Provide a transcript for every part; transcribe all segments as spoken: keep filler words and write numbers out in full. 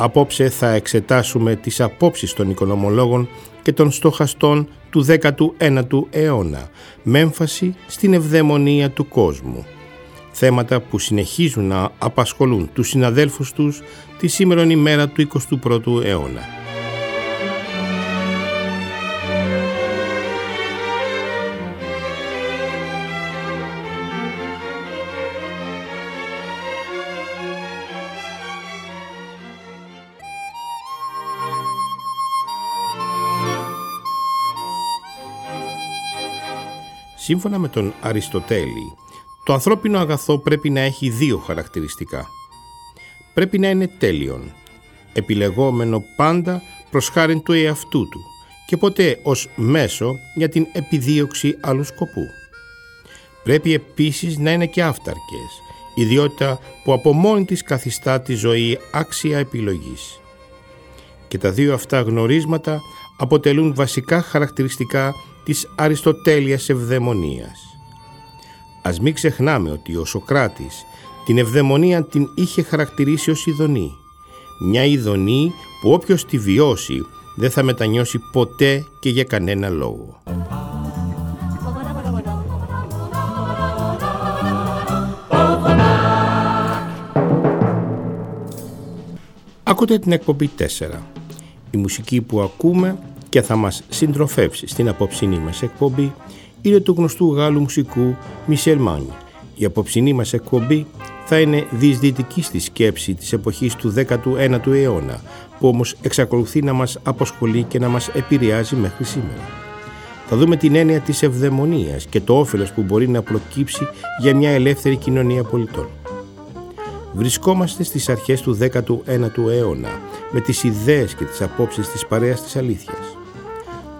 Απόψε θα εξετάσουμε τις απόψεις των οικονομολόγων και των στοχαστών του δέκατου ένατου αιώνα, με έμφαση στην ευδαιμονία του κόσμου. Θέματα που συνεχίζουν να απασχολούν τους συναδέλφους τους τη σήμερον ημέρα του εικοστού πρώτου αιώνα. Σύμφωνα με τον Αριστοτέλη, το ανθρώπινο αγαθό πρέπει να έχει δύο χαρακτηριστικά. Πρέπει να είναι τέλειον, επιλεγόμενο πάντα προς χάριν του εαυτού του και ποτέ ως μέσο για την επιδίωξη άλλου σκοπού. Πρέπει επίσης να είναι και αυταρκές, ιδιότητα που από μόνη της καθιστά τη ζωή άξια επιλογής. Και τα δύο αυτά γνωρίσματα αποτελούν βασικά χαρακτηριστικά της αριστοτέλειας ευδαιμονίας. Ας μην ξεχνάμε ότι ο Σωκράτης την ευδαιμονία την είχε χαρακτηρίσει ως ειδονή. Μια ειδονή που όποιος τη βιώσει δεν θα μετανιώσει ποτέ και για κανένα λόγο. Ακούτε την εκπομπή τέσσερα. Η μουσική που ακούμε και θα μας συντροφεύσει στην απόψινή μας εκπομπή είναι του γνωστού Γάλλου μουσικού Μισέλ Μανί. Η απόψινή μας εκπομπή θα είναι διεισδυτική στη σκέψη της εποχής του δέκατου ένατου αιώνα, που όμως εξακολουθεί να μας απασχολεί και να μας επηρεάζει μέχρι σήμερα. Θα δούμε την έννοια της ευδαιμονίας και το όφελος που μπορεί να προκύψει για μια ελεύθερη κοινωνία πολιτών. Βρισκόμαστε στις αρχές του δέκατου ένατου αιώνα, με τις ιδέες και τις απόψεις της παρέας της αλήθειας.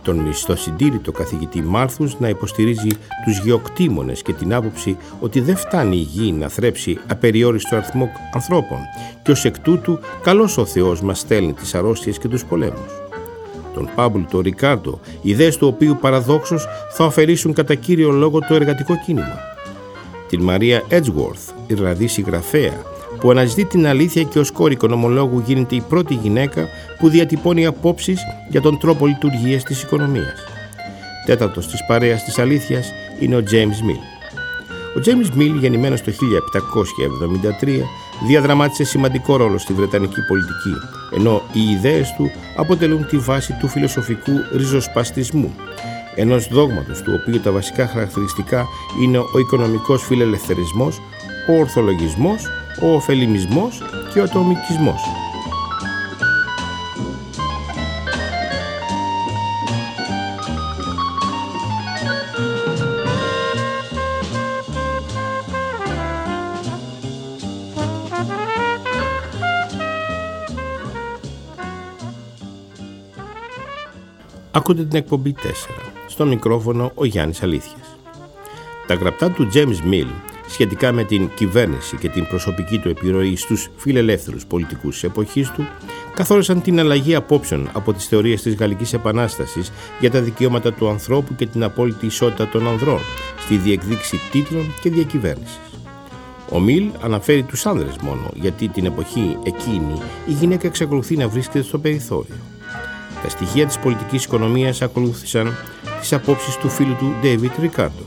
Τον μισθοσυντήρητο καθηγητή Μάρθους να υποστηρίζει τους γεωκτήμονες και την άποψη ότι δεν φτάνει η γη να θρέψει απεριόριστο αριθμό ανθρώπων και ως εκ τούτου καλώς ο Θεός μας στέλνει τις αρρώστιες και τους πολέμους. Τον Πάμπλο τον Ρικάρντο, ιδέες του οποίου παραδόξως θα αφαιρήσουν κατά κύριο λόγο το εργατικό κίνημα. Την Μαρία Έτσγουρθ, Ιρλανδή συγγραφέα, που αναζητεί την αλήθεια και ως κόρη οικονομολόγου γίνεται η πρώτη γυναίκα που διατυπώνει απόψεις για τον τρόπο λειτουργίας της οικονομίας. Τέταρτος της παρέας της αλήθειας είναι ο Τζέιμς Μιλ. Ο Τζέιμς Μιλ, γεννημένος το χίλια επτακόσια εβδομήντα τρία, διαδραμάτισε σημαντικό ρόλο στη βρετανική πολιτική, ενώ οι ιδέες του αποτελούν τη βάση του φιλοσοφικού ριζοσπαστισμού, ενός δόγματος του οποίου τα βασικά χαρακτηριστικά είναι ο οικονομικός φιλελευθερισμός, ο ορθολογισμός, ο ωφελημισμός και ο τομικισμός. Ακούτε την εκπομπή τέσσερα. Στο μικρόφωνο ο Γιάννης Αλήθειας. Τα γραπτά του James Mill σχετικά με την κυβέρνηση και την προσωπική του επιρροή στους φιλελεύθερους πολιτικούς της εποχής του, καθόρισαν την αλλαγή απόψεων από τις θεωρίες της Γαλλικής Επανάστασης για τα δικαιώματα του ανθρώπου και την απόλυτη ισότητα των ανδρών στη διεκδίκηση τίτλων και διακυβέρνησης. Ο Μιλ αναφέρει τους άνδρες μόνο, γιατί την εποχή εκείνη η γυναίκα εξακολουθεί να βρίσκεται στο περιθώριο. Τα στοιχεία της πολιτικής οικονομίας ακολούθησαν τις απόψεις του φίλου του David Ricardo.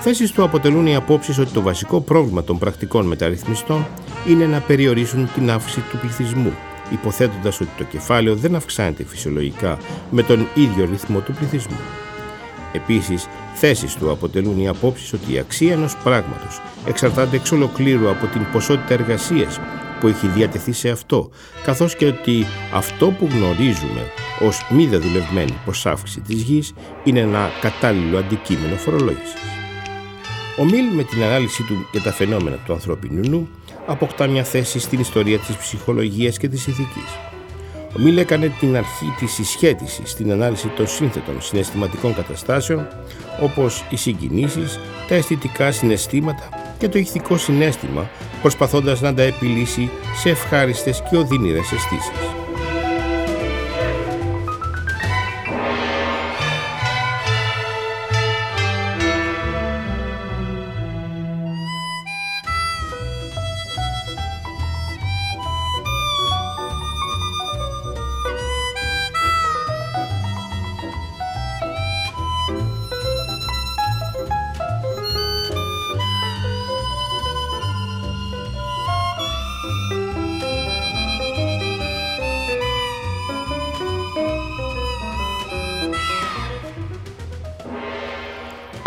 Θέσεις του αποτελούν οι απόψεις ότι το βασικό πρόβλημα των πρακτικών μεταρρυθμιστών είναι να περιορίσουν την αύξηση του πληθυσμού, υποθέτοντας ότι το κεφάλαιο δεν αυξάνεται φυσιολογικά με τον ίδιο ρυθμό του πληθυσμού. Επίσης, θέσεις του αποτελούν οι απόψεις ότι η αξία ενός πράγματος εξαρτάται εξ ολοκλήρου από την ποσότητα εργασίας που έχει διατεθεί σε αυτό, καθώς και ότι αυτό που γνωρίζουμε ως μη δεδουλευμένη προσάυξη της γης είναι ένα κατάλληλο αντικείμενο φορολόγησης. Ο Μιλ, με την ανάλυση του για τα φαινόμενα του ανθρώπινου νου, αποκτά μια θέση στην ιστορία της ψυχολογίας και της ηθικής. Ο Μιλ έκανε την αρχή της συσχέτισης στην ανάλυση των σύνθετων συναισθηματικών καταστάσεων, όπως οι συγκινήσεις, τα αισθητικά συναισθήματα και το ηχθικό συναίσθημα, προσπαθώντας να τα επιλύσει σε ευχάριστες και οδυνηρές αισθήσεις.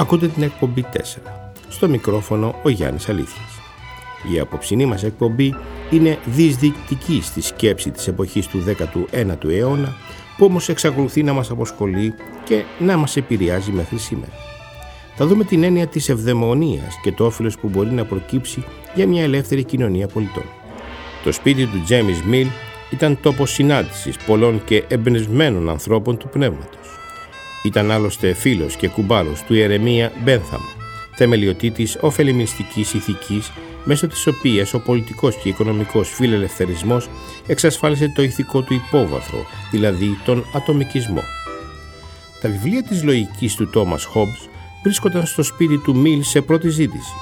Ακούτε την εκπομπή τέσσερα. Στο μικρόφωνο ο Γιάννης Αλήθειας. Η απόψινή μας εκπομπή είναι διεισδυκτική στη σκέψη της εποχής του δέκατου ένατου αιώνα, που όμως εξακολουθεί να μας αποσχολεί και να μας επηρεάζει μέχρι σήμερα. Θα δούμε την έννοια της ευδαιμονίας και το όφελος που μπορεί να προκύψει για μια ελεύθερη κοινωνία πολιτών. Το σπίτι του Τζέιμς Μιλ ήταν τόπος συνάντησης πολλών και εμπνευσμένων ανθρώπων του πνεύματος. Ήταν άλλωστε φίλος και κουμπάρος του Ιερεμία Μπένθαμ, θεμελιωτή της ωφελημιστικής ηθικής, μέσω της οποίας ο πολιτικός και οικονομικός φιλελευθερισμός εξασφάλισε το ηθικό του υπόβαθρο, δηλαδή τον ατομικισμό. Τα βιβλία της λογικής του Τόμας Χόμπς βρίσκονταν στο σπίτι του Μιλ σε πρώτη ζήτηση.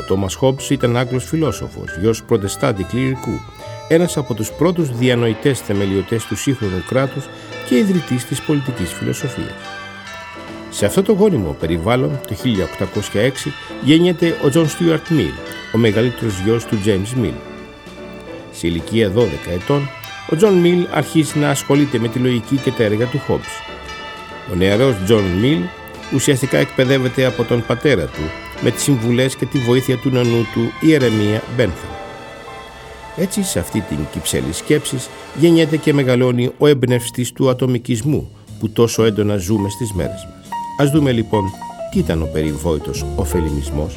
Ο Τόμας Χόμπς ήταν Άγγλος φιλόσοφος, γιος προτεστάντη κληρικού, ένας από τους πρώτους διανοητές θεμελιωτές του σύγχρονου κράτους και ιδρυτής της πολιτικής φιλοσοφίας. Σε αυτό το γόνιμο περιβάλλον, το χίλια οκτακόσια έξι, γεννιέται ο Τζον Στιούαρτ Μιλ, ο μεγαλύτερος γιος του Τζέιμς Μιλ. Σε ηλικία δώδεκα ετών, ο Τζον Μιλ αρχίζει να ασχολείται με τη λογική και τα έργα του Χόμπς. Ο νεαρός Τζον Μιλ ουσιαστικά εκπαιδεύεται από τον πατέρα του, με τις συμβουλές και τη βοήθεια του νονού του Ιερεμία Μπένθαμ. Έτσι, σε αυτή την κυψέλη σκέψης γεννιέται και μεγαλώνει ο εμπνευστής του ατομικισμού που τόσο έντονα ζούμε στις μέρες μας. Ας δούμε λοιπόν τι ήταν ο περιβόητος ωφελημισμός.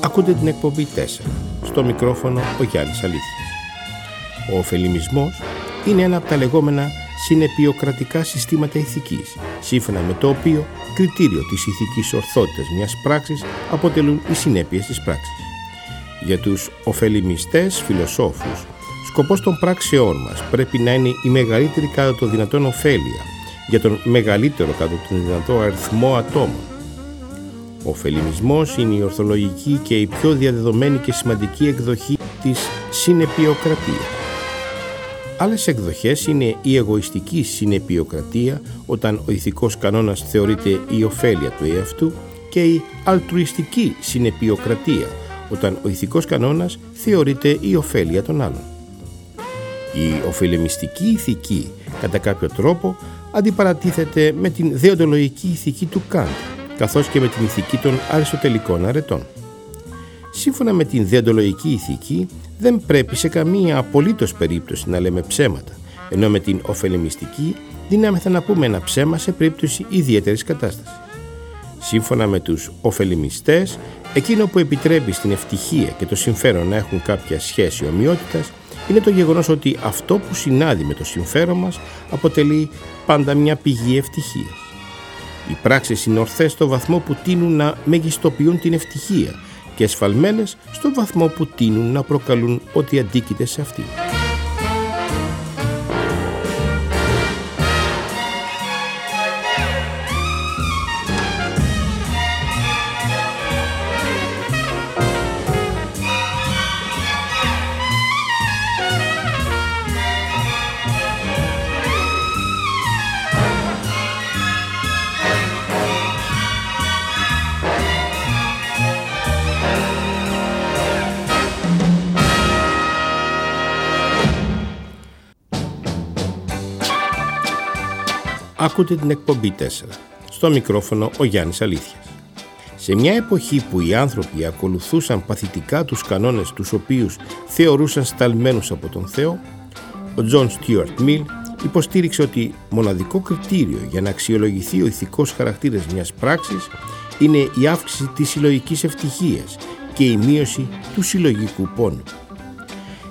Ακούτε την εκπομπή τέσσερα. Στο μικρόφωνο ο Γιάννης Αλήθειας. Ο ωφελημισμός είναι ένα από τα λεγόμενα συνεπιοκρατικά συστήματα ηθικής, σύμφωνα με το οποίο κριτήριο της ηθικής ορθότητας μιας πράξης αποτελούν οι συνέπειες της πράξης. Για τους ωφελημιστές φιλοσόφους, σκοπός των πράξεών μας πρέπει να είναι η μεγαλύτερη κατά το δυνατόν ωφέλεια για τον μεγαλύτερο κατά τον δυνατό αριθμό ατόμων. Ο ωφελημισμός είναι η ορθολογική και η πιο διαδεδομένη και σημαντική εκδοχή της συνεπιοκρατίας. Άλλες εκδοχές είναι η εγωιστική συνεπιοκρατία, όταν ο ηθικός κανόνας θεωρείται η ωφέλεια του εαυτού, και η αλτρουιστική συνεπιοκρατία, όταν ο ηθικός κανόνας θεωρείται η ωφέλεια των άλλων. Η ωφελημιστική ηθική, κατά κάποιο τρόπο, αντιπαρατίθεται με την δεοντολογική ηθική του Κάντ, καθώς και με την ηθική των αριστοτελικών αρετών. Σύμφωνα με την δεοντολογική ηθική, δεν πρέπει σε καμία απολύτως περίπτωση να λέμε ψέματα, ενώ με την ωφελημιστική δυνάμεθα να πούμε ένα ψέμα σε περίπτωση ιδιαίτερης κατάστασης. Σύμφωνα με τους ωφελημιστές, εκείνο που επιτρέπει στην ευτυχία και το συμφέρον να έχουν κάποια σχέση ομοιότητας είναι το γεγονός ότι αυτό που συνάδει με το συμφέρον μας αποτελεί πάντα μια πηγή ευτυχίας. Οι πράξεις είναι ορθές στο βαθμό που τείνουν να μεγιστοποιούν την ευτυχία και εσφαλμένες στον βαθμό που τείνουν να προκαλούν ό,τι αντίκειται σε αυτήν. Ακούτε την εκπομπή τέσσερα. Στο μικρόφωνο ο Γιάννης Αλήθειας. Σε μια εποχή που οι άνθρωποι ακολουθούσαν παθητικά τους κανόνες τους οποίους θεωρούσαν σταλμένους από τον Θεό, ο Τζον Στιούαρτ Μιλ υποστήριξε ότι μοναδικό κριτήριο για να αξιολογηθεί ο ηθικός χαρακτήρας μιας πράξης είναι η αύξηση της συλλογικής ευτυχίας και η μείωση του συλλογικού πόνου.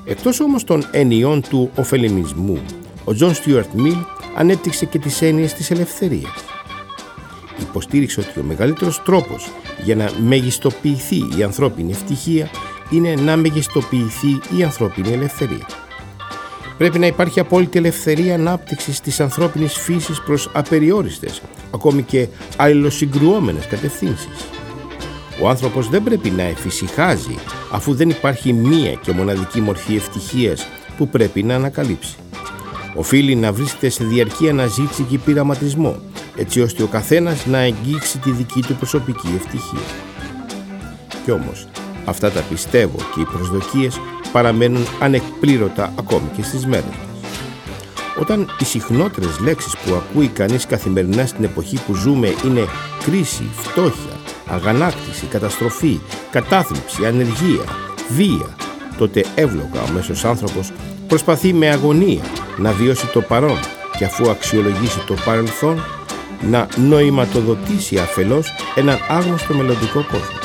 Εκτός όμως των ενιών του ωφελημισμού, ο Τζον Στιούαρτ Μιλ ανέπτυξε και τις έννοιες της ελευθερίας. Υποστήριξε ότι ο μεγαλύτερος τρόπος για να μεγιστοποιηθεί η ανθρώπινη ευτυχία είναι να μεγιστοποιηθεί η ανθρώπινη ελευθερία. Πρέπει να υπάρχει απόλυτη ελευθερία ανάπτυξης της ανθρώπινης φύσης προς απεριόριστες, ακόμη και αλληλοσυγκρουόμενες κατευθύνσεις. Ο άνθρωπος δεν πρέπει να εφησυχάζει αφού δεν υπάρχει μία και μοναδική μορφή ευτυχίας που πρέπει να ανακαλύψει. Οφείλει να βρίσκεται σε διαρκή αναζήτηση και πειραματισμό, έτσι ώστε ο καθένας να αγγίξει τη δική του προσωπική ευτυχία. Κι όμως, αυτά τα πιστεύω και οι προσδοκίες παραμένουν ανεκπλήρωτα ακόμη και στις μέρες μας. Όταν οι συχνότερες λέξεις που ακούει κανείς καθημερινά στην εποχή που ζούμε είναι κρίση, φτώχεια, αγανάκτηση, καταστροφή, κατάθλιψη, ανεργία, βία, τότε εύλογα ο μέσος άνθρωπος προσπαθεί με αγωνία να βιώσει το παρόν και αφού αξιολογήσει το παρελθόν, να νοηματοδοτήσει αφελώς έναν άγνωστο μελλοντικό κόσμο.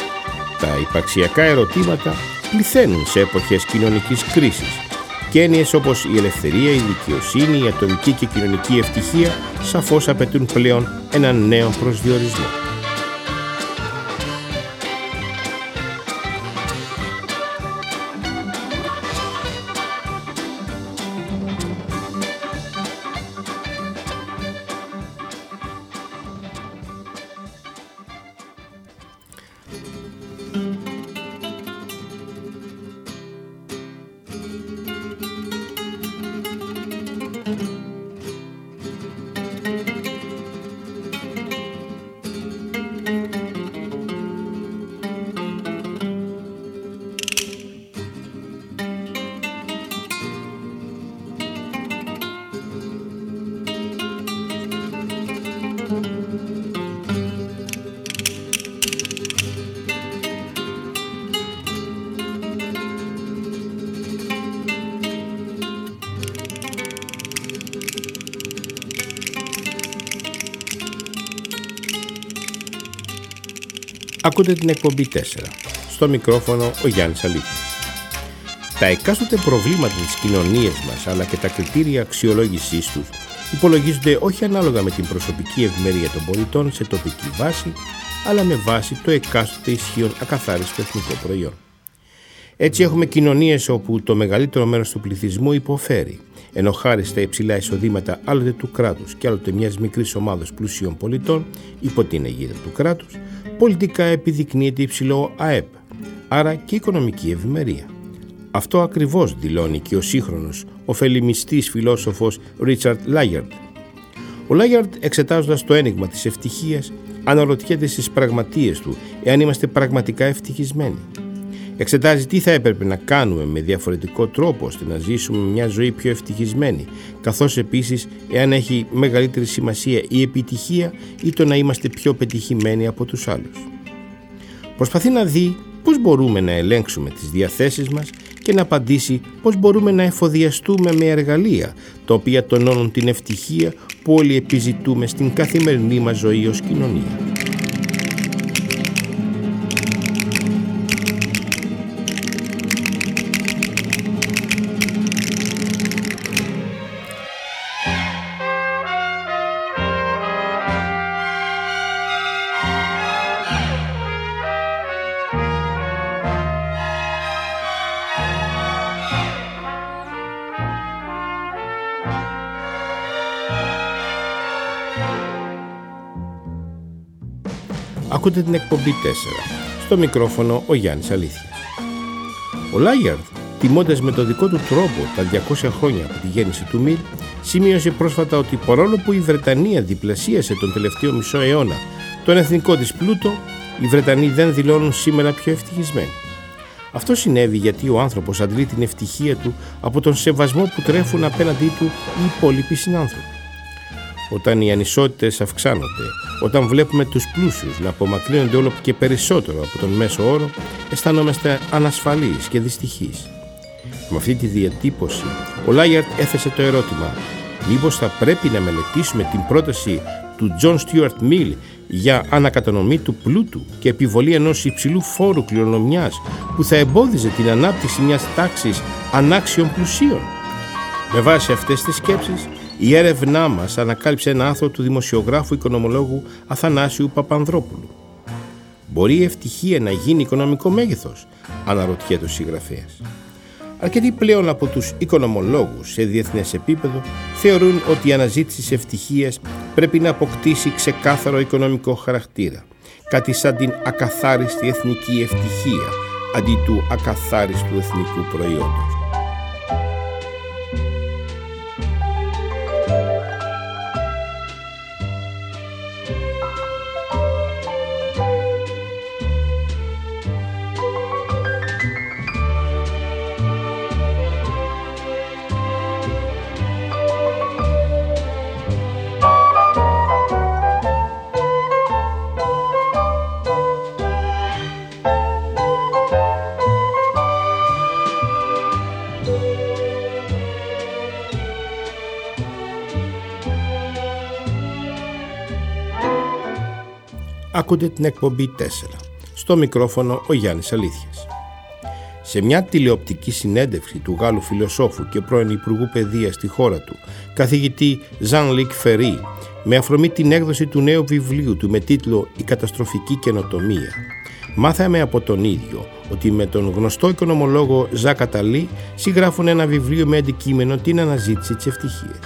Τα υπαρξιακά ερωτήματα πληθαίνουν σε εποχές κοινωνικής κρίσης και έννοιες όπως η ελευθερία, η δικαιοσύνη, η ατομική και κοινωνική ευτυχία σαφώς απαιτούν πλέον έναν νέο προσδιορισμό. Ακούτε την εκπομπή τέσσερα. Στο μικρόφωνο ο Γιάννης Αλήθεια. Τα εκάστοτε προβλήματα της κοινωνίας μας αλλά και τα κριτήρια αξιολόγησής τους υπολογίζονται όχι ανάλογα με την προσωπική ευμερία των πολιτών σε τοπική βάση αλλά με βάση το εκάστοτε ισχύον ακαθάριστο εθνικό προϊόν. Έτσι έχουμε κοινωνίες όπου το μεγαλύτερο μέρος του πληθυσμού υποφέρει ενώ χάρη στα υψηλά εισοδήματα άλλοτε του κράτους και άλλοτε μιας μικρής ομάδας πλουσίων πολιτών υπό την αιγίδα του κράτους, πολιτικά επιδεικνύεται υψηλό Α Ε Π, άρα και οικονομική ευημερία. Αυτό ακριβώς δηλώνει και ο σύγχρονος ωφελημιστής φιλόσοφος Ρίτσαρντ Λάγιαρντ. Ο Λάγιαρντ, εξετάζοντας το ένιγμα της ευτυχίας, αναρωτιέται στις πραγματείες του εάν είμαστε πραγματικά ευτυχισμένοι. Εξετάζει τι θα έπρεπε να κάνουμε με διαφορετικό τρόπο ώστε να ζήσουμε μια ζωή πιο ευτυχισμένη, καθώς επίσης εάν έχει μεγαλύτερη σημασία η επιτυχία ή το να είμαστε πιο πετυχημένοι από τους άλλους. Προσπαθεί να δει πώς μπορούμε να ελέγξουμε τις διαθέσεις μας και να απαντήσει πώς μπορούμε να εφοδιαστούμε με εργαλεία τα οποία τονώνουν την ευτυχία που όλοι επιζητούμε στην καθημερινή μας ζωή ως κοινωνία. Ακούτε την εκπομπή τέσσερα. Στο μικρόφωνο ο Γιάννης Αλήθεια. Ο Λάγιαρντ, τιμώντας με το δικό του τρόπο τα διακόσια χρόνια από τη γέννηση του Μιλ, σημείωσε πρόσφατα ότι παρόλο που η Βρετανία διπλασίασε τον τελευταίο μισό αιώνα τον εθνικό της πλούτο, οι Βρετανοί δεν δηλώνουν σήμερα πιο ευτυχισμένοι. Αυτό συνέβη γιατί ο άνθρωπος αντλεί την ευτυχία του από τον σεβασμό που τρέφουν απέναντί του οι υπόλοιποι συνάνθρωποι. Όταν οι ανισότητες αυξάνονται, όταν βλέπουμε τους πλούσιους να απομακρύνονται όλο και περισσότερο από τον μέσο όρο, αισθανόμαστε ανασφαλείς και δυστυχείς. Με αυτή τη διατύπωση, ο Λάγιαρντ έθεσε το ερώτημα «Μήπως θα πρέπει να μελετήσουμε την πρόταση του Τζον Στιούαρτ Μιλ για ανακατανομή του πλούτου και επιβολή ενός υψηλού φόρου κληρονομιάς που θα εμπόδιζε την ανάπτυξη μιας τάξης ανάξιων πλουσίων?» Με βάση αυτές τις σκέψεις, η έρευνά μας ανακάλυψε ένα άρθρο του δημοσιογράφου οικονομολόγου Αθανάσιου Παπανδρόπουλου. «Μπορεί η ευτυχία να γίνει οικονομικό μέγεθος?» αναρωτιέται ο συγγραφέας. Αρκετοί πλέον από τους οικονομολόγους σε διεθνές επίπεδο θεωρούν ότι η αναζήτηση της ευτυχίας πρέπει να αποκτήσει ξεκάθαρο οικονομικό χαρακτήρα, κάτι σαν την ακαθάριστη εθνική ευτυχία αντί του ακαθάριστου εθνικού προϊόντος. Ακούτε την εκπομπή τέσσερα. Στο μικρόφωνο ο Γιάννης Αλήθειας. Σε μια τηλεοπτική συνέντευξη του Γάλλου φιλοσόφου και πρώην Υπουργού Παιδείας στη χώρα του, καθηγητή Jean-Luc Ferry, με αφορμή την έκδοση του νέου βιβλίου του με τίτλο «Η καταστροφική καινοτομία», μάθαμε από τον ίδιο ότι με τον γνωστό οικονομολόγο Jacques Attali συγγράφουν ένα βιβλίο με αντικείμενο την αναζήτηση της ευτυχίας.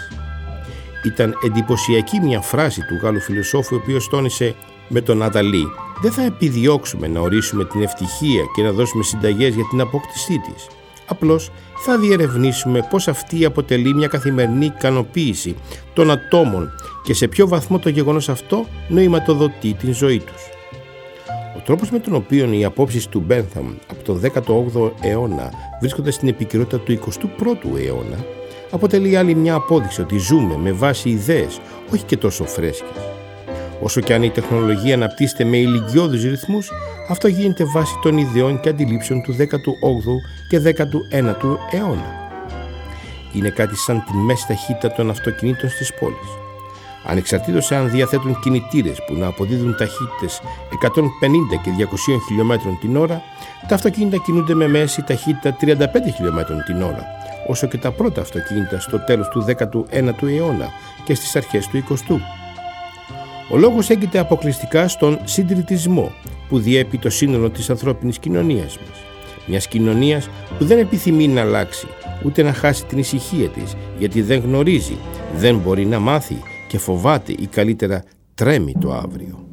Ήταν εντυπωσιακή μια φράση του Γάλλου φιλοσόφου, ο οποίος τόνισε: με τον Αταλή δεν θα επιδιώξουμε να ορίσουμε την ευτυχία και να δώσουμε συνταγές για την απόκτησή της. Απλώς θα διερευνήσουμε πώς αυτή αποτελεί μια καθημερινή ικανοποίηση των ατόμων και σε ποιο βαθμό το γεγονός αυτό νοηματοδοτεί την ζωή τους. Ο τρόπος με τον οποίο οι απόψεις του Μπένθαμ από τον δέκατο όγδοο αιώνα βρίσκονται στην επικαιρότητα του εικοστού πρώτου αιώνα αποτελεί άλλη μια απόδειξη ότι ζούμε με βάση ιδέες, όχι και τόσο φρέσκες. Όσο και αν η τεχνολογία αναπτύσσεται με ηλικιώδους ρυθμούς, αυτό γίνεται βάσει των ιδεών και αντιλήψεων του δέκατου όγδοου και δέκατου ένατου αιώνα. Είναι κάτι σαν τη μέση ταχύτητα των αυτοκινήτων στις πόλεις. Ανεξαρτήτως αν διαθέτουν κινητήρες που να αποδίδουν ταχύτητες εκατόν πενήντα και διακόσια χιλιόμετρων την ώρα, τα αυτοκίνητα κινούνται με μέση ταχύτητα τριάντα πέντε χιλιόμετρων την ώρα, όσο και τα πρώτα αυτοκίνητα στο τέλος του δέκατου ένατου αιώνα και στις αρχές του εικοστού. Ο λόγος έγκυται αποκλειστικά στον συντηρητισμό που διέπει το σύνολο της ανθρώπινης κοινωνίας μας. Μιας κοινωνίας που δεν επιθυμεί να αλλάξει, ούτε να χάσει την ησυχία της, γιατί δεν γνωρίζει, δεν μπορεί να μάθει και φοβάται ή καλύτερα τρέμει το αύριο.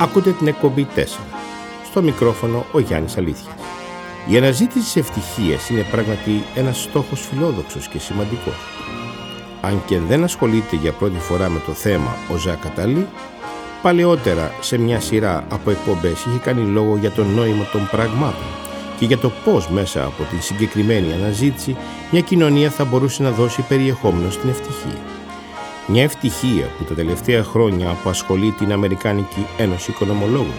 Ακούτε την εκπομπή τέσσερα. Στο μικρόφωνο ο Γιάννης Αλήθειας. Η αναζήτηση της ευτυχίας είναι πράγματι ένας στόχος φιλόδοξος και σημαντικός. Αν και δεν ασχολείται για πρώτη φορά με το θέμα ο Jacques Attali, παλαιότερα σε μια σειρά από εκπομπές είχε κάνει λόγο για το νόημα των πραγμάτων και για το πώς μέσα από την συγκεκριμένη αναζήτηση μια κοινωνία θα μπορούσε να δώσει περιεχόμενο στην ευτυχία. Μια ευτυχία που τα τελευταία χρόνια απασχολεί την Αμερικάνικη Ένωση Οικονομολόγων,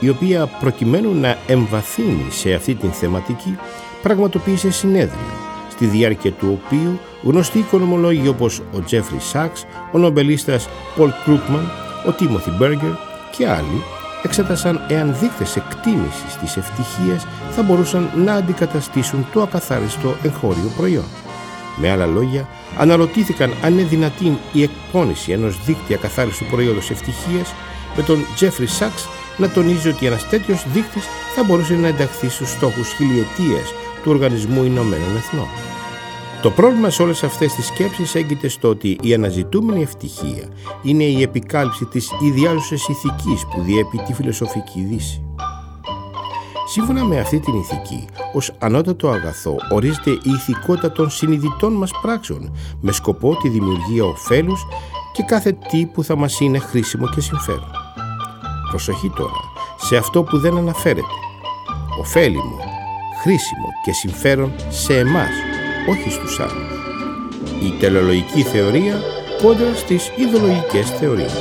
η οποία προκειμένου να εμβαθύνει σε αυτή την θεματική, πραγματοποίησε συνέδριο, στη διάρκεια του οποίου γνωστοί οικονομολόγοι όπως ο Τζέφρι Σάξ, ο νομπελίστας Πολ Κρούγκμαν, ο Τίμωθη Μπέργκερ και άλλοι εξέτασαν εάν δείκτες εκτίμησης της ευτυχίας θα μπορούσαν να αντικαταστήσουν το ακαθάριστο εγχώριο προϊόν. Με άλλα λόγια, αναρωτήθηκαν αν είναι δυνατή η εκπόνηση ενός δείκτη ακαθάριστου προϊόντος ευτυχίας, με τον Τζέφρι Σάξ να τονίζει ότι ένας τέτοιος δείκτης θα μπορούσε να ενταχθεί στους στόχους χιλιετίας του Οργανισμού Ηνωμένων Εθνών. Το πρόβλημα σε όλες αυτές τις σκέψεις έγκυται στο ότι η αναζητούμενη ευτυχία είναι η επικάλυψη της ιδιάζουσας ηθικής που διέπει τη φιλοσοφική δύση. Σύμφωνα με αυτή την ηθική, ως ανώτατο αγαθό ορίζεται η ηθικότητα των συνειδητών μας πράξεων με σκοπό τη δημιουργία ωφέλους και κάθε τι που θα μας είναι χρήσιμο και συμφέρον. Προσοχή τώρα σε αυτό που δεν αναφέρεται. Ωφέλιμο, χρήσιμο και συμφέρον σε εμάς, όχι στους άλλους. Η τελολογική θεωρία κόντρα στις ιδεολογικές θεωρίες.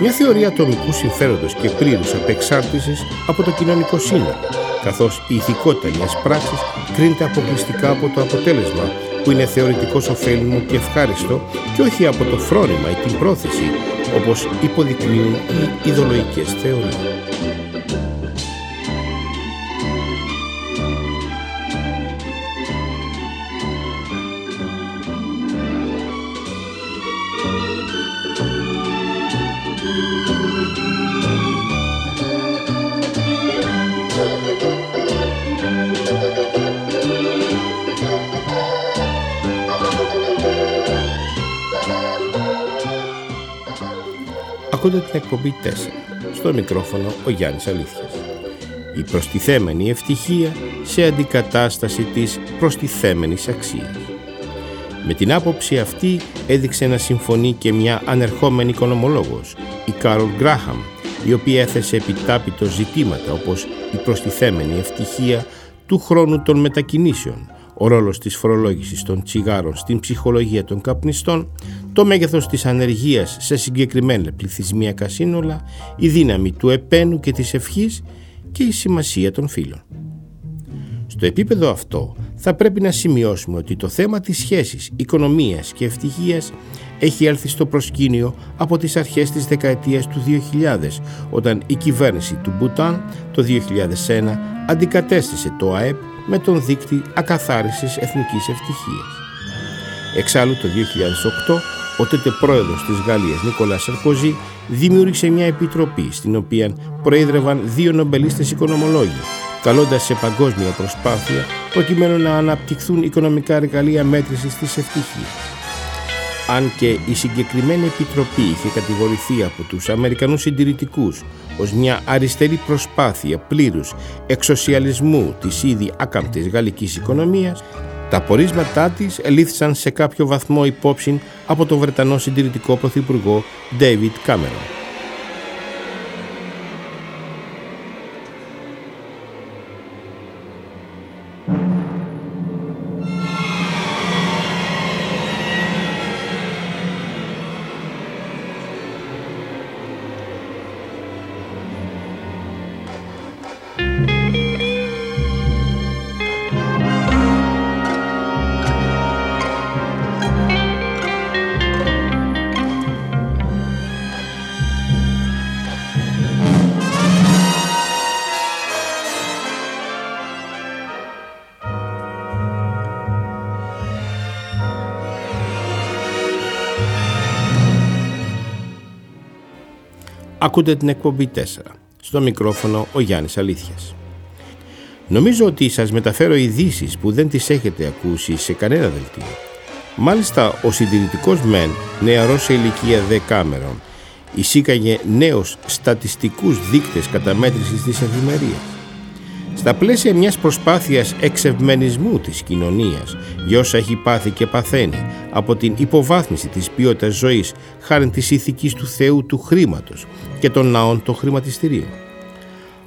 Μια θεωρία ατομικού συμφέροντος και πλήρους απεξάρτησης από το κοινωνικό σύνολο, καθώς η ηθικότητα μιας πράξης κρίνεται αποκλειστικά από το αποτέλεσμα που είναι θεωρητικώς ωφέλιμο και ευχάριστο και όχι από το φρόνημα ή την πρόθεση, όπως υποδεικνύουν οι ιδεολογικές θεωρίες. Ακούτε την εκπομπή τέσσερα. Στο μικρόφωνο ο Γιάννης Αλήθειας. Η προστιθέμενη ευτυχία σε αντικατάσταση της προστιθέμενης αξίας. Με την άποψη αυτή έδειξε να συμφωνεί και μια ανερχόμενη οικονομολόγος, η Κάρολ Γκράχαμ, η οποία έθεσε επιτάπητο ζητήματα όπως η προστιθέμενη ευτυχία του χρόνου των μετακινήσεων, ο ρόλος της φορολόγησης των τσιγάρων στην ψυχολογία των καπνιστών, το μέγεθος της ανεργίας σε συγκεκριμένα πληθυσμιακά σύνολα, η δύναμη του επένου και της ευχής και η σημασία των φύλων. Στο επίπεδο αυτό θα πρέπει να σημειώσουμε ότι το θέμα της σχέσης οικονομίας και ευτυχίας έχει έλθει στο προσκήνιο από τις αρχές της δεκαετίας του δύο χιλιάδες, όταν η κυβέρνηση του Μπουτάν το δύο χιλιάδες ένα αντικατέστησε το Α Ε Π με τον δείκτη ακαθάρισης εθνικής ευτυχίας. Εξάλλου το δύο χιλιάδες οκτώ, ο τότε πρόεδρος της Γαλλίας Νικόλα Σαρκοζή δημιούργησε μια επιτροπή στην οποία προείδρευαν δύο νομπελίστες οικονομολόγοι, καλώντας σε παγκόσμια προσπάθεια προκειμένου να αναπτυχθούν οικονομικά εργαλεία μέτρησης της ευτυχίας. Αν και η συγκεκριμένη επιτροπή είχε κατηγορηθεί από τους Αμερικανούς συντηρητικούς ως μια αριστερή προσπάθεια πλήρους εξοσιαλισμού της ήδη άκαμπτης γαλλικής οικονομίας, τα πορίσματά της ελήφθησαν σε κάποιο βαθμό υπόψη από τον Βρετανό συντηρητικό πρωθυπουργό David Cameron. Ακούτε την εκπομπή τέσσερα. Στο μικρόφωνο ο Γιάννης Αλήθειας. Νομίζω ότι σας μεταφέρω ειδήσεις που δεν τις έχετε ακούσει σε κανένα δελτίο. Μάλιστα, ο συντηρητικός μεν, νεαρός σε ηλικία δε Κάμερον, εισήκαγε νέους στατιστικούς δείκτες καταμέτρησης της ευημερίας. Στα πλαίσια μιας προσπάθειας εξευμενισμού της κοινωνίας για όσα έχει πάθει και παθαίνει από την υποβάθμιση της ποιότητας ζωής χάρη της ηθικής του Θεού του χρήματος και των ναών των χρηματιστηρίων.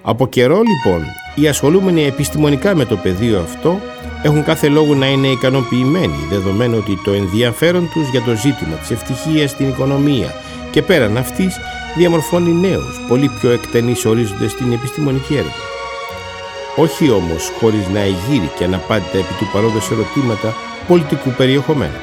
Από καιρό λοιπόν οι ασχολούμενοι επιστημονικά με το πεδίο αυτό έχουν κάθε λόγο να είναι ικανοποιημένοι, δεδομένου ότι το ενδιαφέρον τους για το ζήτημα της ευτυχίας στην οικονομία και πέραν αυτής διαμορφώνει νέους, πολύ πιο εκτενείς ορίζοντες στην επιστημονική έρευνα. Όχι όμως χωρίς να εγείρει και αναπάντητα επί του παρόντος ερωτήματα πολιτικού περιεχομένου.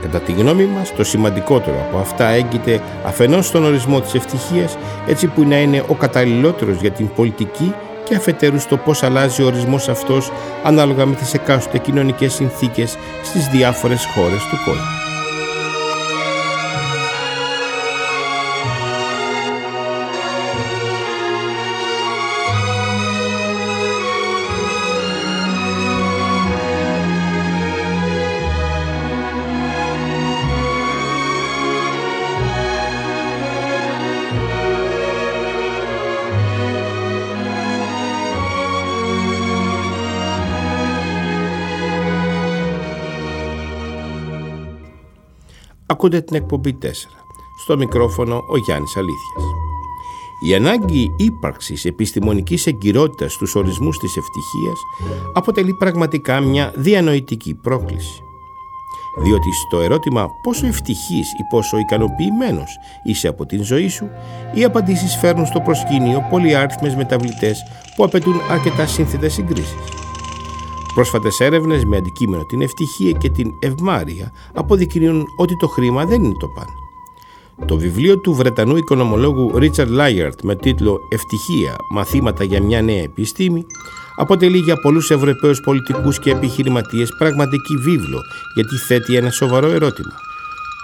Κατά τη γνώμη μας, το σημαντικότερο από αυτά έγκυται αφενός στον ορισμό της ευτυχίας, έτσι που να είναι ο καταλληλότερος για την πολιτική, και αφετέρου στο πώς αλλάζει ο ορισμός αυτός ανάλογα με τις εκάστοτε κοινωνικές συνθήκες στις διάφορες χώρες του κόσμου. Ακούτε την εκπομπή τέσσερα. Στο μικρόφωνο ο Γιάννης Αλήθειας. Η ανάγκη ύπαρξης επιστημονικής εγκυρότητας στους ορισμούς της ευτυχίας αποτελεί πραγματικά μια διανοητική πρόκληση. Διότι στο ερώτημα πόσο ευτυχής ή πόσο ικανοποιημένος είσαι από την ζωή σου, οι απαντήσεις φέρνουν στο προσκήνιο πολυάριθμες μεταβλητές που απαιτούν αρκετά σύνθετες συγκρίσεις. Πρόσφατες έρευνες με αντικείμενο την ευτυχία και την ευμάρεια αποδεικνύουν ότι το χρήμα δεν είναι το παν. Το βιβλίο του Βρετανού οικονομολόγου Ρίτσαρντ Λάγιαρντ με τίτλο «Ευτυχία, μαθήματα για μια νέα επιστήμη» αποτελεί για πολλούς Ευρωπαίους πολιτικούς και επιχειρηματίες πραγματική βίβλο, γιατί θέτει ένα σοβαρό ερώτημα.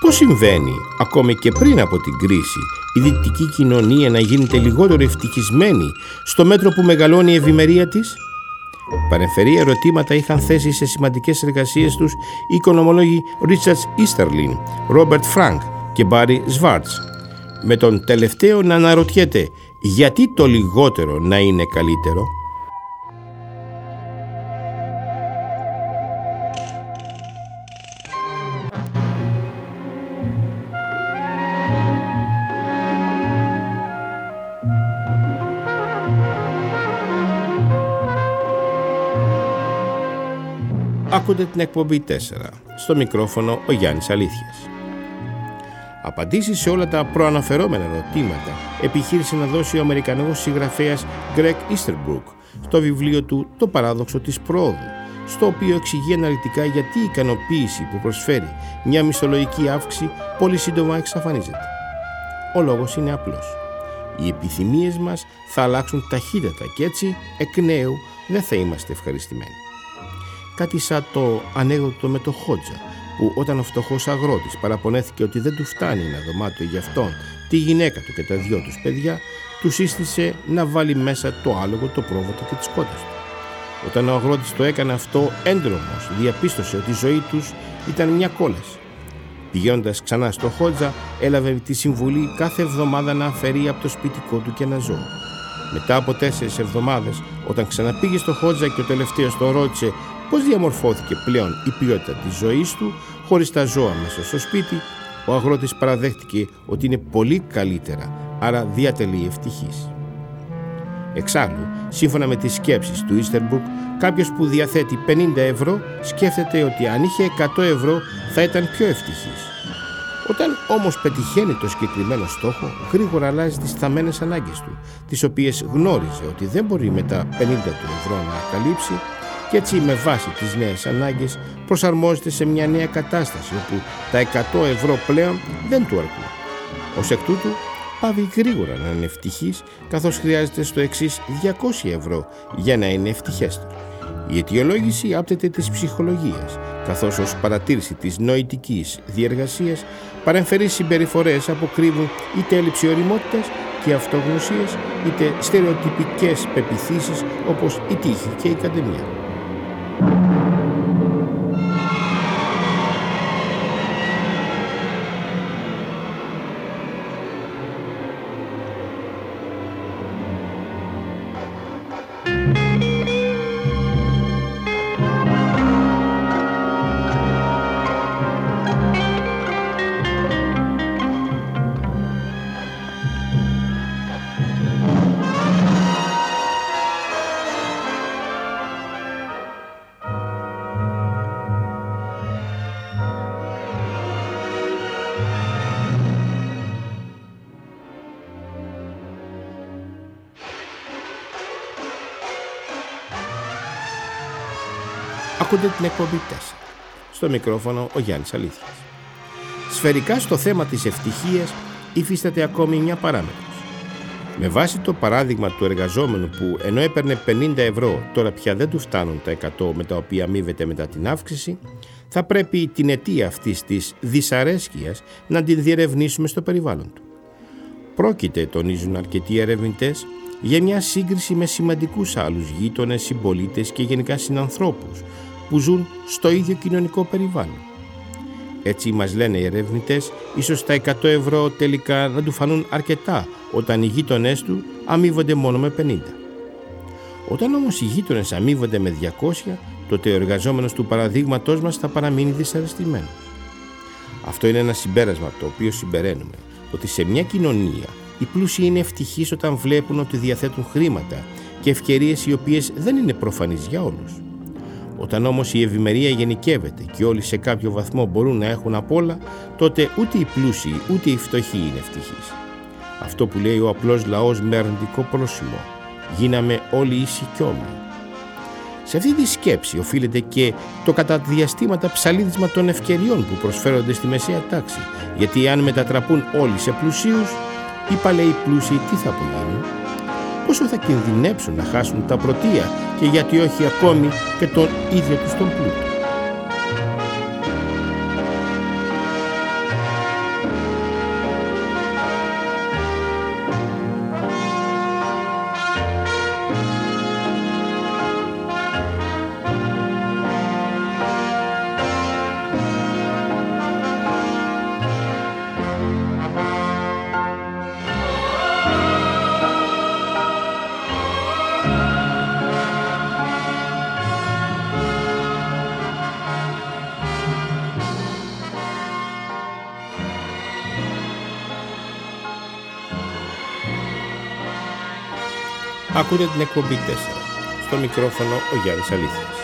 Πώς συμβαίνει, ακόμη και πριν από την κρίση, η δυτική κοινωνία να γίνεται λιγότερο ευτυχισμένη στο μέτρο που μεγαλώνει η ευημερία της? Παρεμφερή ερωτήματα είχαν θέσει σε σημαντικές εργασίες τους οι οικονομολόγοι Ρίτσαρντ Ίστερλιν, Ρόμπερτ Φράνκ και Μπάρι Σβάρτς, με τον τελευταίο να αναρωτιέται γιατί το λιγότερο να είναι καλύτερο. Άκουτε την εκπομπή τέσσερα. Στο μικρόφωνο ο Γιάννης Αλήθειας. Απαντήσεις σε όλα τα προαναφερόμενα ερωτήματα επιχείρησε να δώσει ο Αμερικανός συγγραφέας Greg Easterbrook στο βιβλίο του «Το παράδοξο της πρόοδου», στο οποίο εξηγεί αναλυτικά γιατί η ικανοποίηση που προσφέρει μια μισθολογική αύξηση πολύ σύντομα εξαφανίζεται. Ο λόγος είναι απλός. Οι επιθυμίες μας θα αλλάξουν ταχύτατα και έτσι, εκ νέου, δεν θα είμαστε ευχαριστημένοι. Κάτι σαν το ανέκδοτο με το Χότζα, που όταν ο φτωχός αγρότης παραπονέθηκε ότι δεν του φτάνει ένα δωμάτιο για αυτόν, τη γυναίκα του και τα δυο τους παιδιά, του σύστησε να βάλει μέσα το άλογο, το πρόβατο και τις κότες του. Όταν ο αγρότης το έκανε αυτό, έντρομος διαπίστωσε ότι η ζωή τους ήταν μια κόλαση. Πηγαίνοντας ξανά στο Χότζα, έλαβε τη συμβουλή κάθε εβδομάδα να αφαιρεί από το σπιτικό του και ένα ζώο. Μετά από τέσσερις εβδομάδες, όταν ξαναπήγε στο Χότζα και ο τελευταίος τον ρώτησε πώς διαμορφώθηκε πλέον η ποιότητα της ζωής του, χωρίς τα ζώα μέσα στο σπίτι, ο αγρότης παραδέχτηκε ότι είναι πολύ καλύτερα, άρα διατελεί ευτυχής. Εξάλλου, σύμφωνα με τις σκέψεις του Easterbrook, κάποιος που διαθέτει πενήντα ευρώ σκέφτεται ότι αν είχε εκατό ευρώ θα ήταν πιο ευτυχής. Όταν όμως πετυχαίνει το συγκεκριμένο στόχο, γρήγορα αλλάζει τις θαμμένες ανάγκες του, τις οποίες γνώριζε ότι δεν μπορεί με τα πενήντα του ευρώ να καλύψει, και έτσι με βάση τις νέες ανάγκες προσαρμόζεται σε μια νέα κατάσταση όπου τα εκατό ευρώ πλέον δεν του αρκούν. Ως εκ τούτου, πάβει γρήγορα να είναι ευτυχής, καθώς χρειάζεται στο εξής διακόσια ευρώ για να είναι ευτυχέστερο. Η αιτιολόγηση άπτεται της ψυχολογίας, καθώς ως παρατήρηση της νοητικής διεργασίας παρεμφερεί συμπεριφορές αποκρύβουν είτε έλλειψη ωριμότητας και αυτογνωσίας, είτε στερεοτυπικές πεποιθήσεις όπως η τύχη και η καντεμιά. Ακούτε την εκπομπή τέσσερα. Στο μικρόφωνο ο Γιάννης Αλήθειας. Σφαιρικά στο θέμα της ευτυχίας υφίσταται ακόμη μια παράμετρος. Με βάση το παράδειγμα του εργαζόμενου που ενώ έπαιρνε πενήντα ευρώ τώρα πια δεν του φτάνουν τα εκατό με τα οποία αμείβεται μετά την αύξηση, θα πρέπει την αιτία αυτής της δυσαρέσκειας να την διερευνήσουμε στο περιβάλλον του. Πρόκειται, τονίζουν αρκετοί ερευνητές, για μια σύγκριση με σημαντικούς άλλους γείτονες, συμπολίτες και γενικά συνανθρώπους που ζουν στο ίδιο κοινωνικό περιβάλλον. Έτσι, μας λένε οι ερευνητές, ίσως τα εκατό ευρώ τελικά να του φανούν αρκετά όταν οι γείτονές του αμείβονται μόνο με πενήντα. Όταν όμως οι γείτονες αμείβονται με διακόσια, τότε ο εργαζόμενος του παραδείγματός μας θα παραμείνει δυσαρεστημένος. Αυτό είναι ένα συμπέρασμα από το οποίο συμπεραίνουμε ότι σε μια κοινωνία οι πλούσιοι είναι ευτυχείς όταν βλέπουν ότι διαθέτουν χρήματα και ευκαιρίες οι οποίες δεν είναι προφανείς για όλους. Όταν όμως η ευημερία γενικεύεται και όλοι σε κάποιο βαθμό μπορούν να έχουν απ' όλα, τότε ούτε οι πλούσιοι ούτε οι φτωχοί είναι ευτυχείς. Αυτό που λέει ο απλός λαός με αρνητικό πρόσημο. Γίναμε όλοι ίσοι κι όμοιοι. Σε αυτή τη σκέψη οφείλεται και το κατά διαστήματα ψαλίδισμα των ευκαιριών που προσφέρονται στη μεσαία τάξη, γιατί αν μετατραπούν όλοι σε πλουσίους, οι παλαιοί πλούσιοι τι θα απογίνουν, πόσο θα κινδυνέψουν να χάσουν τα πρωτεία και γιατί όχι ακόμη και τον ίδιο τους τον πλούτο. Ακούτε την εκπομπή τέσσερα. Στο μικρόφωνο ο Γιάννης Αλήθειας.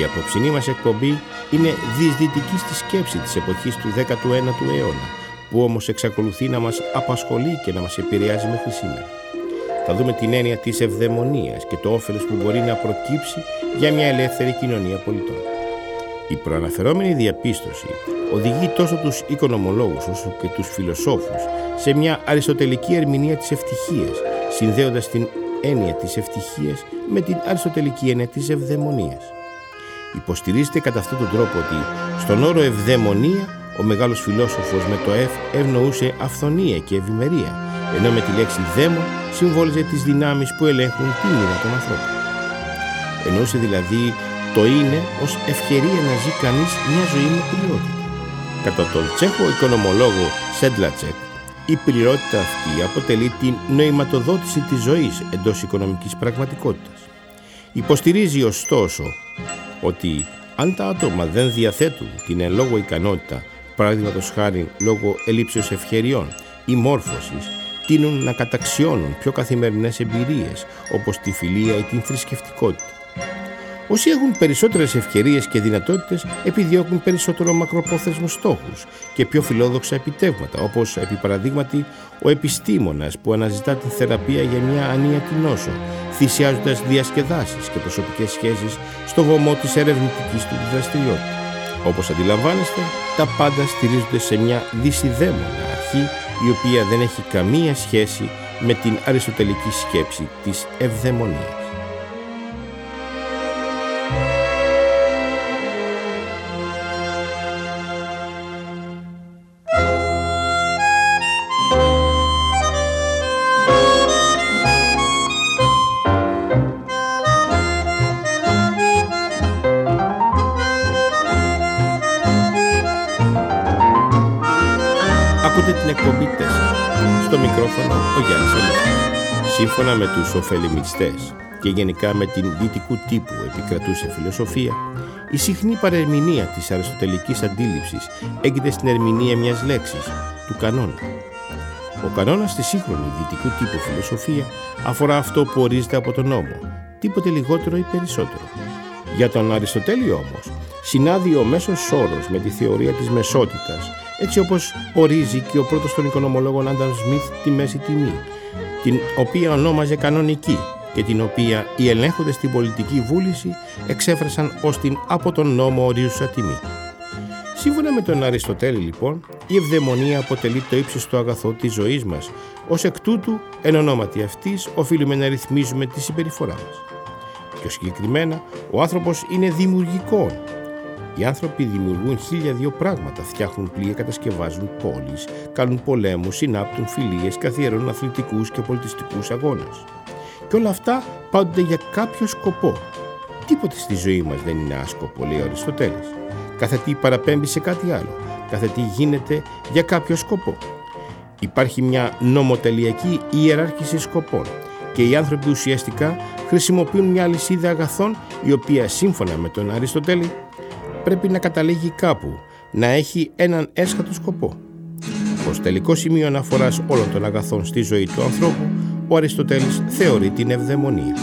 Η απόψινή μας εκπομπή είναι διεισδυτική στη σκέψη της εποχής του δέκατου ένατου αιώνα, που όμως εξακολουθεί να μας απασχολεί και να μας επηρεάζει μέχρι σήμερα. Θα δούμε την έννοια της ευδαιμονίας και το όφελος που μπορεί να προκύψει για μια ελεύθερη κοινωνία πολιτών. Η προαναφερόμενη διαπίστωση οδηγεί τόσο τους οικονομολόγους όσο και τους φιλοσόφους σε μια αριστοτελική ερμηνεία της ευτυχίας, συνδέοντας την έννοια της ευτυχίας με την αριστοτελική έννοια της ευδαιμονίας. Υποστηρίζεται κατά αυτόν τον τρόπο ότι στον όρο ευδαιμονία ο μεγάλος φιλόσοφος με το F ευνοούσε αυθονία και ευημερία, ενώ με τη λέξη δαίμον συμβόλιζε τις δυνάμεις που ελέγχουν τη μοίρα των ανθρώπων. Εννοούσε δηλαδή το είναι ως ευκαιρία να ζει κανείς μια ζωή με πληρότητα. Κατά τον Τσέχο οικονομολόγο Σέντλατσεκ, η πληρότητα αυτή αποτελεί την νοηματοδότηση της ζωής εντός οικονομικής πραγματικότητας. Υποστηρίζει ωστόσο ότι αν τα άτομα δεν διαθέτουν την εν λόγω ικανότητα, παραδείγματος χάρη λόγω ελλείψεως ευκαιριών ή μόρφωσης, τείνουν να καταξιώνουν πιο καθημερινές εμπειρίες όπως τη φιλία ή την θρησκευτικότητα. Όσοι έχουν περισσότερες ευκαιρίες και δυνατότητες επιδιώκουν περισσότερο μακροπρόθεσμους στόχους και πιο φιλόδοξα επιτεύγματα, όπως επί παραδείγματι ο επιστήμονας που αναζητά τη θεραπεία για μια ανίατη νόσο, θυσιάζοντας διασκεδάσεις και προσωπικές σχέσεις στο βωμό της ερευνητικής του δραστηριότητας. Όπως αντιλαμβάνεστε, τα πάντα στηρίζονται σε μια δυσιδαίμονα αρχή, η οποία δεν έχει καμία σχέση με την αριστοτελική σκέψη της ευδαιμονίας. Σύμφωνα με τους ωφελημιστές και γενικά με την δυτικού τύπου επικρατούσε φιλοσοφία, η συχνή παρερμηνία της αριστοτελικής αντίληψης έγκυται στην ερμηνεία μιας λέξης, του κανόνα. Ο κανόνας στη σύγχρονη δυτικού τύπου φιλοσοφία αφορά αυτό που ορίζεται από τον νόμο, τίποτε λιγότερο ή περισσότερο. Για τον Αριστοτέλη όμως, συνάδει ο μέσος όρος με τη θεωρία της μεσότητας, έτσι όπως ορίζει και ο πρώτος των οικονομολόγων Adam Smith τη μέση τιμή, την οποία ονόμαζε κανονική και την οποία οι ελέγχοντες στην πολιτική βούληση εξέφρασαν ως την από τον νόμο ορίζουσα τιμή. Σύμφωνα με τον Αριστοτέλη, λοιπόν, η ευδαιμονία αποτελεί το ύψιστο αγαθό της ζωής μας. Ως εκ τούτου, εν ονόματι αυτής, οφείλουμε να ρυθμίζουμε τη συμπεριφορά μας. Πιο συγκεκριμένα, ο άνθρωπος είναι δημιουργικό. Οι άνθρωποι δημιουργούν χίλια δύο πράγματα, φτιάχνουν πλοία, κατασκευάζουν πόλεις, κάνουν πολέμους, συνάπτουν φιλίες, καθιερώνουν αθλητικούς και πολιτιστικούς αγώνες. Και όλα αυτά πάντοτε για κάποιο σκοπό. Τίποτε στη ζωή μας δεν είναι άσκοπο, λέει ο Αριστοτέλης. Κάθε τι παραπέμπει σε κάτι άλλο, κάθε τι γίνεται για κάποιο σκοπό. Υπάρχει μια νομοτελειακή ιεράρχηση σκοπών και οι άνθρωποι ουσιαστικά χρησιμοποιούν μια αλυσίδα αγαθών, η οποία σύμφωνα με τον Αριστοτέλη πρέπει να καταλήγει κάπου, να έχει έναν έσχατο σκοπό. Ως τελικό σημείο αναφοράς όλων των αγαθών στη ζωή του ανθρώπου, ο Αριστοτέλης θεωρεί την ευδαιμονία.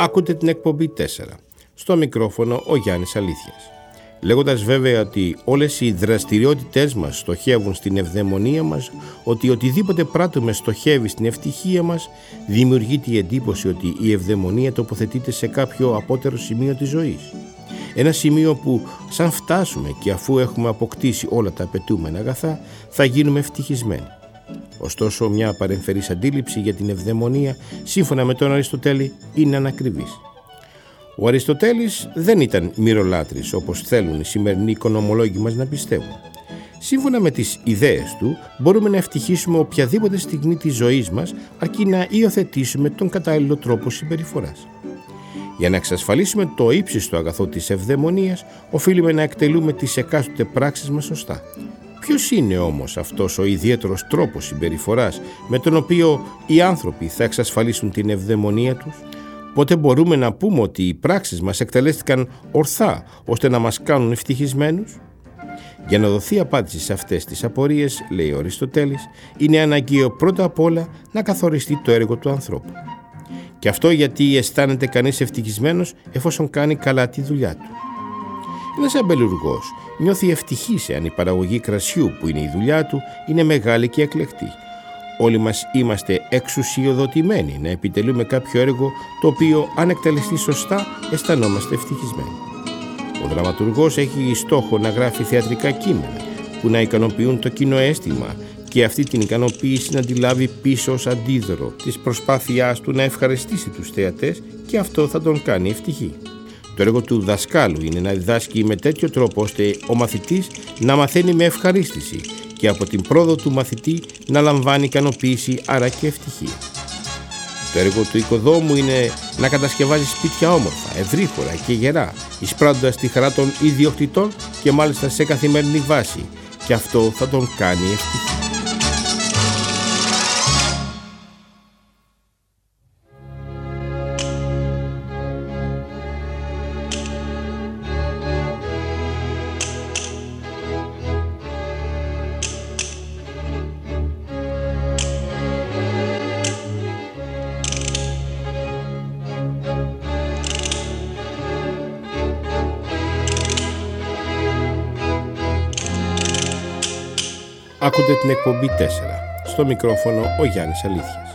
Ακούτε την εκπομπή τέσσερα. Στο μικρόφωνο ο Γιάννης Αλήθειας. Λέγοντας βέβαια ότι όλες οι δραστηριότητές μας στοχεύουν στην ευδαιμονία μας, ότι οτιδήποτε πράττουμε στοχεύει στην ευτυχία μας, δημιουργείται η εντύπωση ότι η ευδαιμονία τοποθετείται σε κάποιο απότερο σημείο της ζωής. Ένα σημείο που, σαν φτάσουμε και αφού έχουμε αποκτήσει όλα τα απαιτούμενα αγαθά, θα γίνουμε ευτυχισμένοι. Ωστόσο, μια παρεμφερής αντίληψη για την ευδαιμονία, σύμφωνα με τον Αριστοτέλη, είναι ανακριβής. Ο Αριστοτέλης δεν ήταν μυρολάτρης, όπως θέλουν οι σημερινοί οικονομολόγοι μας να πιστεύουν. Σύμφωνα με τις ιδέες του, μπορούμε να ευτυχίσουμε οποιαδήποτε στιγμή της ζωής μας, αρκεί να υιοθετήσουμε τον κατάλληλο τρόπο συμπεριφοράς. Για να εξασφαλίσουμε το ύψιστο αγαθό της ευδαιμονίας, οφείλουμε να εκτελούμε τις εκάστοτε πράξεις μας σωστά. Ποιος είναι όμως αυτός ο ιδιαίτερος τρόπος συμπεριφοράς με τον οποίο οι άνθρωποι θα εξασφαλίσουν την ευδαιμονία τους? Πότε μπορούμε να πούμε ότι οι πράξεις μας εκτελέστηκαν ορθά ώστε να μας κάνουν ευτυχισμένους? Για να δοθεί απάντηση σε αυτές τις απορίες, λέει ο Αριστοτέλης, είναι αναγκαίο πρώτα απ' όλα να καθοριστεί το έργο του ανθρώπου. Και αυτό γιατί αισθάνεται κανείς ευτυχισμένος εφόσον κάνει καλά τη δουλειά του. Ένας αμπελουργός νιώθει ευτυχής εάν η παραγωγή κρασιού που είναι η δουλειά του είναι μεγάλη και εκλεκτή. Όλοι μας είμαστε εξουσιοδοτημένοι να επιτελούμε κάποιο έργο το οποίο αν εκτελεστεί σωστά αισθανόμαστε ευτυχισμένοι. Ο δραματουργός έχει στόχο να γράφει θεατρικά κείμενα που να ικανοποιούν το κοινό αίσθημα και αυτή την ικανοποίηση να τη λάβει πίσω ως αντίδρο της προσπάθειάς του να ευχαριστήσει τους θεατές και αυτό θα τον κάνει ευτυχή. Το έργο του δασκάλου είναι να διδάσκει με τέτοιο τρόπο ώστε ο μαθητής να μαθαίνει με ευχαρίστηση και από την πρόοδο του μαθητή να λαμβάνει ικανοποίηση, άρα και ευτυχία. Το έργο του οικοδόμου είναι να κατασκευάζει σπίτια όμορφα, ευρύχωρα και γερά, εισπράττοντας τη χαρά των ιδιοκτητών και μάλιστα σε καθημερινή βάση, και αυτό θα τον κάνει ευτυχή. Ακούτε την εκπομπή τέσσερα, στο μικρόφωνο ο Γιάννης Αλήθειας.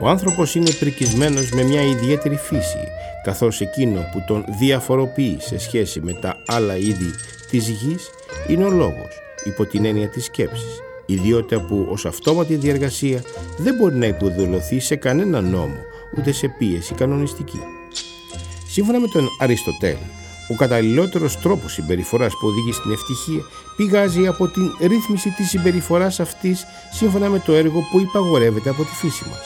Ο άνθρωπος είναι πρικισμένος με μια ιδιαίτερη φύση, καθώς εκείνο που τον διαφοροποιεί σε σχέση με τα άλλα είδη της γης είναι ο λόγος, υπό την έννοια της σκέψης, ιδιότητα που ως αυτόματη διεργασία δεν μπορεί να υποδηλωθεί σε κανένα νόμο, ούτε σε πίεση κανονιστική. Σύμφωνα με τον Αριστοτέλη, ο καταλληλότερος τρόπος συμπεριφοράς που οδηγεί στην ευτυχία πηγάζει από την ρύθμιση της συμπεριφοράς αυτής σύμφωνα με το έργο που υπαγορεύεται από τη φύση μας.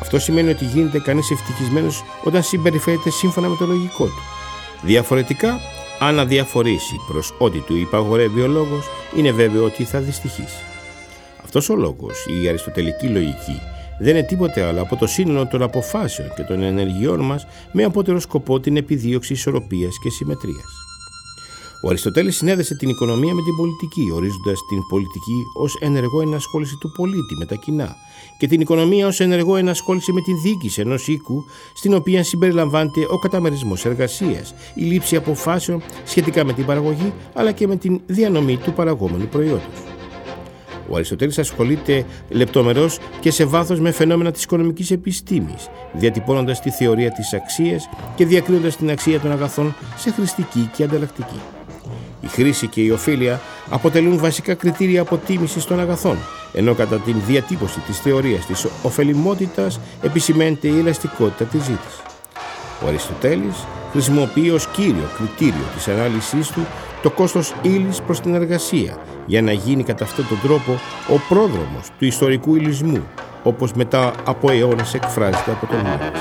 Αυτό σημαίνει ότι γίνεται κανείς ευτυχισμένος όταν συμπεριφέρεται σύμφωνα με το λογικό του. Διαφορετικά, αν αδιαφορήσει προς ό,τι του υπαγορεύει ο λόγος, είναι βέβαιο ότι θα δυστυχήσει. Αυτός ο λόγος, η αριστοτελική λογική, δεν είναι τίποτε άλλο από το σύνολο των αποφάσεων και των ενεργειών μας με απότερο σκοπό την επιδίωξη ισορροπίας και συμμετρίας. Ο Αριστοτέλης συνέδεσε την οικονομία με την πολιτική, ορίζοντας την πολιτική ως ενεργό ενασχόληση του πολίτη με τα κοινά και την οικονομία ως ενεργό ενασχόληση με τη διοίκηση ενός οίκου, στην οποία συμπεριλαμβάνεται ο καταμερισμός εργασίας, η λήψη αποφάσεων σχετικά με την παραγωγή αλλά και με την διανομή του παραγόμενου προϊόντος. Ο Αριστοτέλης ασχολείται λεπτομερώς και σε βάθος με φαινόμενα της οικονομικής επιστήμης, διατυπώνοντας τη θεωρία της αξίας και διακρίνοντας την αξία των αγαθών σε χρηστική και ανταλλακτική. Η χρήση και η ωφέλεια αποτελούν βασικά κριτήρια αποτίμησης των αγαθών, ενώ κατά την διατύπωση της θεωρίας της ωφελιμότητας επισημαίνεται η ελαστικότητα της ζήτησης. Ο Αριστοτέλης χρησιμοποιεί ως κύριο κριτήριο της ανάλυσης του το κόστος ύλης προς την εργασία, για να γίνει κατά αυτόν τον τρόπο ο πρόδρομος του ιστορικού υλισμού, όπως μετά από αιώνες εκφράζεται από τον Μάρξ.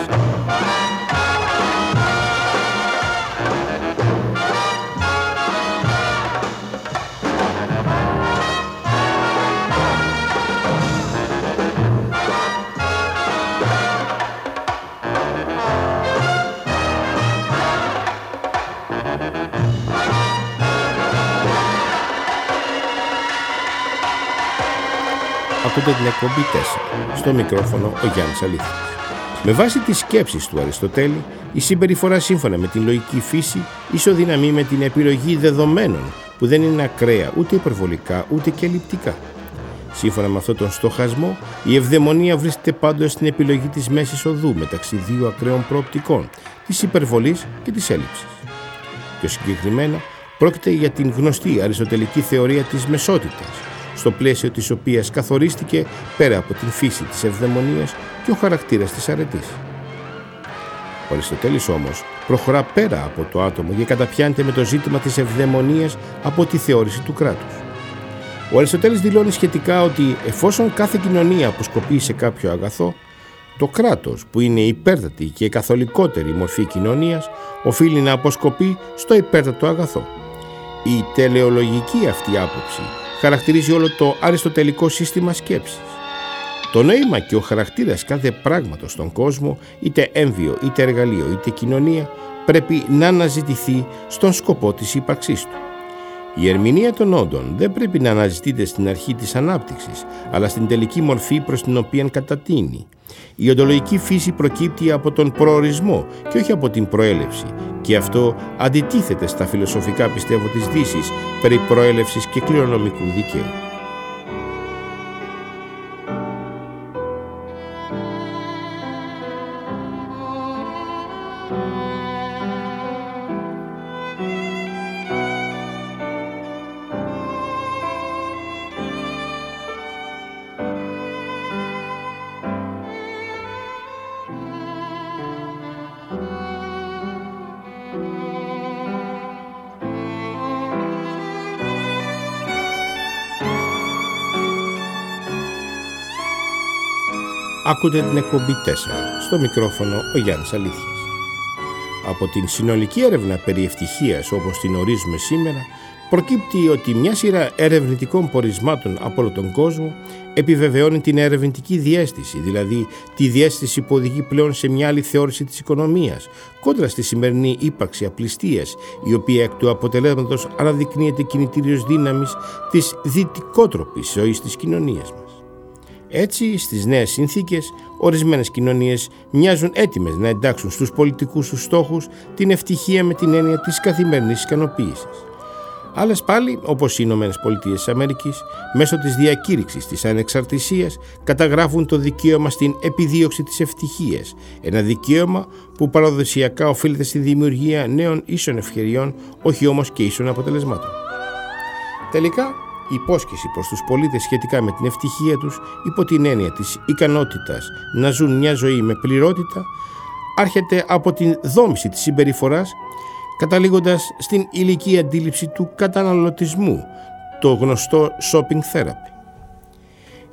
Ακούτε την εκπομπή τέσσερα, στο μικρόφωνο ο Γιάννης Αλήθειας. Με βάση τις σκέψεις του Αριστοτέλη, η συμπεριφορά σύμφωνα με την λογική φύση ισοδυναμεί με την επιλογή δεδομένων που δεν είναι ακραία ούτε υπερβολικά ούτε και ελλειπτικά. Σύμφωνα με αυτόν τον στοχασμό, η ευδαιμονία βρίσκεται πάντοτε στην επιλογή της μέσης οδού μεταξύ δύο ακραίων προοπτικών, της υπερβολής και της έλλειψης. Πιο συγκεκριμένα, πρόκειται για την γνωστή αριστοτελική θεωρία της μεσότητας, στο πλαίσιο της οποίας καθορίστηκε πέρα από την φύση της ευδαιμονίας και ο χαρακτήρας της αρετής. Ο Αριστοτέλης όμως προχωρά πέρα από το άτομο και καταπιάνεται με το ζήτημα της ευδαιμονίας από τη θεώρηση του κράτους. Ο Αριστοτέλης δηλώνει σχετικά ότι εφόσον κάθε κοινωνία αποσκοπεί σε κάποιο αγαθό, το κράτος, που είναι η υπέρτατη και η καθολικότερη μορφή κοινωνίας, οφείλει να αποσκοπεί στο υπέρτατο αγαθό. Η τελεολογική αυτή άποψη χαρακτηρίζει όλο το αριστοτελικό σύστημα σκέψης. Το νόημα και ο χαρακτήρας κάθε πράγματος στον κόσμο, είτε έμβιο, είτε εργαλείο, είτε κοινωνία, πρέπει να αναζητηθεί στον σκοπό της ύπαρξής του. Η ερμηνεία των όντων δεν πρέπει να αναζητείται στην αρχή της ανάπτυξης, αλλά στην τελική μορφή προς την οποία κατατείνει. Η οντολογική φύση προκύπτει από τον προορισμό και όχι από την προέλευση, και αυτό αντιτίθεται στα φιλοσοφικά πιστεύω της Δύσης περί προέλευσης και κληρονομικού δικαίου. Ακούτε την εκπομπή τέσσερα, στο μικρόφωνο ο Γιάννης Αλήθειας. Από την συνολική έρευνα περί ευτυχίας όπως την ορίζουμε σήμερα, προκύπτει ότι μια σειρά ερευνητικών πορισμάτων από όλο τον κόσμο επιβεβαιώνει την ερευνητική διέστηση, δηλαδή τη διέστηση που οδηγεί πλέον σε μια άλλη θεώρηση της οικονομίας, κόντρα στη σημερινή ύπαρξη απληστίας, η οποία εκ του αποτελέσματος αναδεικνύεται κινητήριος δύναμης της δυτικότροπης ζωής της κοινωνίας μας. Έτσι, στις νέες συνθήκες, ορισμένες κοινωνίες μοιάζουν έτοιμες να εντάξουν στους πολιτικούς τους στόχους την ευτυχία με την έννοια της καθημερινής ικανοποίησης. Άλλες πάλι, όπως οι Ηνωμένες Πολιτείες της Αμερικής, μέσω της διακήρυξης της ανεξαρτησίας, καταγράφουν το δικαίωμα στην επιδίωξη της ευτυχίας, ένα δικαίωμα που παραδοσιακά οφείλεται στη δημιουργία νέων ίσων ευκαιριών, όχι όμως και ίσων αποτελεσμάτων. Τελικά, η υπόσχεση προς τους πολίτες σχετικά με την ευτυχία τους υπό την έννοια της ικανότητας να ζουν μια ζωή με πληρότητα άρχεται από την δόμηση της συμπεριφοράς, καταλήγοντας στην ηλική αντίληψη του καταναλωτισμού, το γνωστό shopping therapy.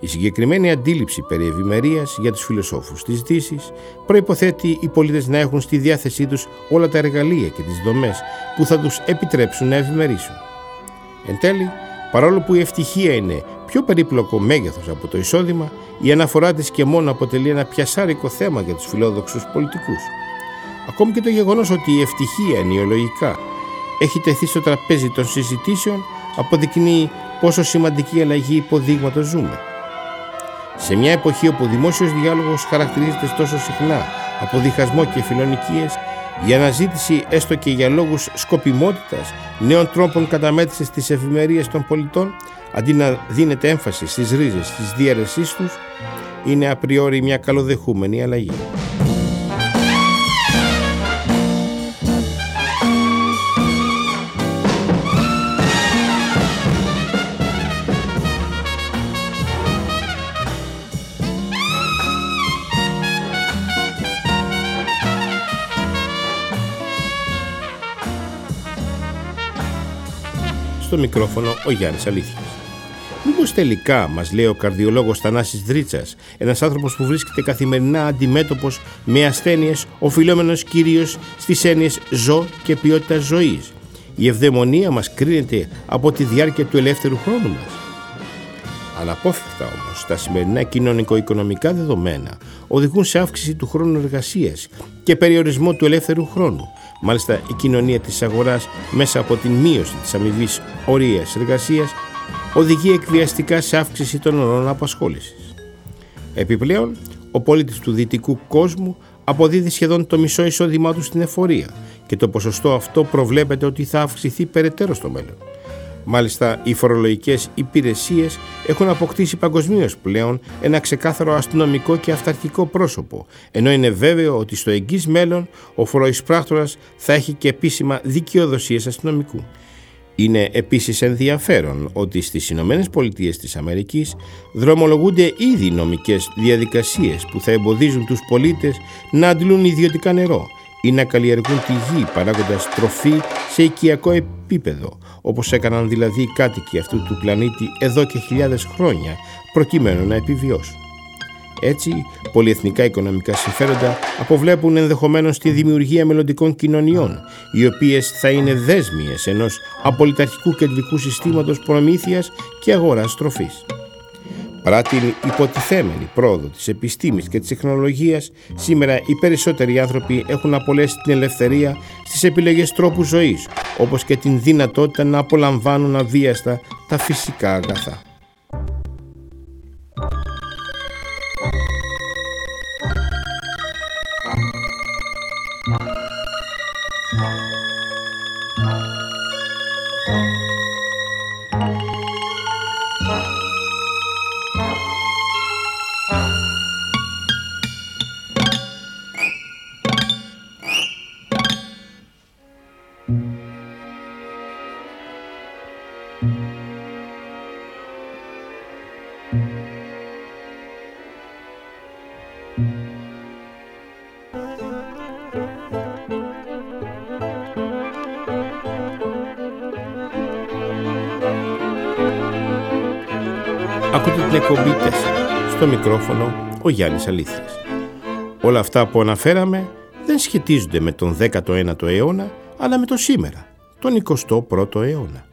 Η συγκεκριμένη αντίληψη περί ευημερίας για τους φιλοσόφους της Δύσης προϋποθέτει οι πολίτες να έχουν στη διάθεσή τους όλα τα εργαλεία και τις δομές που θα τους επιτρέψουν να ευημερήσουν. Εν τέλει, παρόλο που η ευτυχία είναι πιο περίπλοκο μέγεθος από το εισόδημα, η αναφορά της και μόνο αποτελεί ένα πιασάρικο θέμα για τους φιλόδοξους πολιτικούς. Ακόμη και το γεγονός ότι η ευτυχία ενοιολογικά έχει τεθεί στο τραπέζι των συζητήσεων αποδεικνύει πόσο σημαντική αλλαγή υποδείγματος ζούμε. Σε μια εποχή όπου ο δημόσιος διάλογος χαρακτηρίζεται τόσο συχνά από διχασμό και φιλονικίες, η αναζήτηση, έστω και για λόγους σκοπιμότητας, νέων τρόπων καταμέτρησης της ευημερίας των πολιτών, αντί να δίνεται έμφαση στις ρίζες της διαίρεσής τους, είναι απριόρι μια καλοδεχούμενη αλλαγή. Στο μικρόφωνο ο Γιάννης Αλήθειας. Μήπως τελικά, μας λέει ο καρδιολόγος Θανάσης Δρίτσας, ένας άνθρωπος που βρίσκεται καθημερινά αντιμέτωπος με ασθένειες, οφειλόμενος κυρίως στις έννοιες ζω και ποιότητα ζωής, η ευδαιμονία μας κρίνεται από τη διάρκεια του ελεύθερου χρόνου μας? Αναπόφευκτα όμως, τα σημερινά κοινωνικο-οικονομικά δεδομένα οδηγούν σε αύξηση του χρόνου εργασίας και περιορισμό του ελεύθερου χρόνου. Μάλιστα, η κοινωνία της αγοράς, μέσα από την μείωση της αμοιβής ωραίας εργασίας, οδηγεί εκβιαστικά σε αύξηση των ωρών απασχόλησης. Επιπλέον, ο πολίτης του δυτικού κόσμου αποδίδει σχεδόν το μισό εισόδημά του στην εφορία και το ποσοστό αυτό προβλέπεται ότι θα αυξηθεί περαιτέρω στο μέλλον. Μάλιστα, οι φορολογικές υπηρεσίες έχουν αποκτήσει παγκοσμίως πλέον ένα ξεκάθαρο αστυνομικό και αυταρχικό πρόσωπο, ενώ είναι βέβαιο ότι στο εγγύς μέλλον ο φοροεισπράκτορας θα έχει και επίσημα δικαιοδοσίες αστυνομικού. Είναι επίσης ενδιαφέρον ότι στις Ηνωμένες Πολιτείες της Αμερικής δρομολογούνται ήδη νομικές διαδικασίες που θα εμποδίζουν τους πολίτες να αντλούν ιδιωτικά νερό, ή να καλλιεργούν τη γη παράγοντας τροφή σε οικιακό επίπεδο, όπως έκαναν δηλαδή οι κάτοικοι αυτού του πλανήτη εδώ και χιλιάδες χρόνια, προκειμένου να επιβιώσουν. Έτσι, πολυεθνικά οικονομικά συμφέροντα αποβλέπουν ενδεχομένως τη δημιουργία μελλοντικών κοινωνιών, οι οποίες θα είναι δέσμιες ενός απολυταρχικού κεντρικού συστήματος προμήθειας και αγοράς τροφής. Παρά την υποτιθέμενη πρόοδο της επιστήμης και της τεχνολογίας, σήμερα οι περισσότεροι άνθρωποι έχουν απολέσει την ελευθερία στις επιλογές τρόπου ζωής, όπως και την δυνατότητα να απολαμβάνουν αβίαστα τα φυσικά αγαθά. Ακούτε την εκπομπή τέσσερα. Στο μικρόφωνο ο Γιάννης Αλήθειας. Όλα αυτά που αναφέραμε δεν σχετίζονται με τον δέκατο ένατο αιώνα, αλλά με το σήμερα, τον εικοστό πρώτο αιώνα.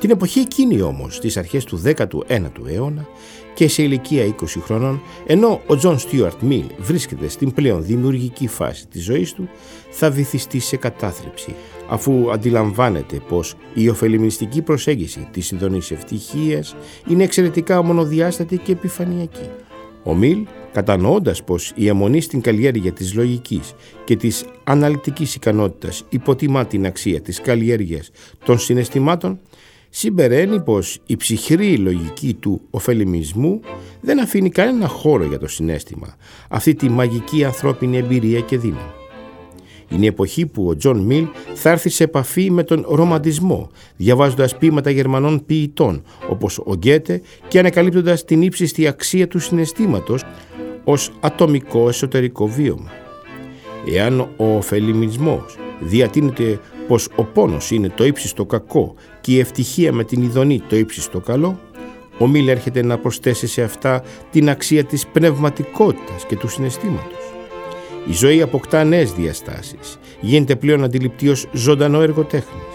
Την εποχή εκείνη όμως, στις αρχές του δέκατου ένατου αιώνα και σε ηλικία είκοσι χρονών, ενώ ο Τζον Στιούαρτ Μιλ βρίσκεται στην πλέον δημιουργική φάση της ζωής του, θα βυθιστεί σε κατάθλιψη, αφού αντιλαμβάνεται πως η ωφελημιστική προσέγγιση της ειδονής ευτυχίας είναι εξαιρετικά μονοδιάστατη και επιφανειακή. Ο Μιλ, κατανοώντας πως η αιμονή στην καλλιέργεια της λογικής και της αναλυτικής ικανότητας υποτιμά την αξία της καλλιέργειας των συναισθημάτων, συμπεραίνει πως η ψυχρή λογική του ωφελημισμού δεν αφήνει κανένα χώρο για το συναίσθημα, αυτή τη μαγική ανθρώπινη εμπειρία και δύναμη. Είναι η εποχή που ο Τζον Μιλ θα έρθει σε επαφή με τον ρομαντισμό, διαβάζοντας ποίηματα Γερμανών ποιητών όπως ο Γκέτε και ανακαλύπτοντας την ύψιστη αξία του συναισθήματος ως ατομικό εσωτερικό βίωμα. Εάν ο ωφελημισμός διατείνεται πως ο πόνος είναι το ύψιστο κακό και η ευτυχία με την ειδονή το ύψιστο καλό, ο Μιλ έρχεται να προσθέσει σε αυτά την αξία της πνευματικότητας και του συναισθήματος. Η ζωή αποκτά νέες διαστάσεις, γίνεται πλέον αντιληπτή ως ζωντανό έργο τέχνης.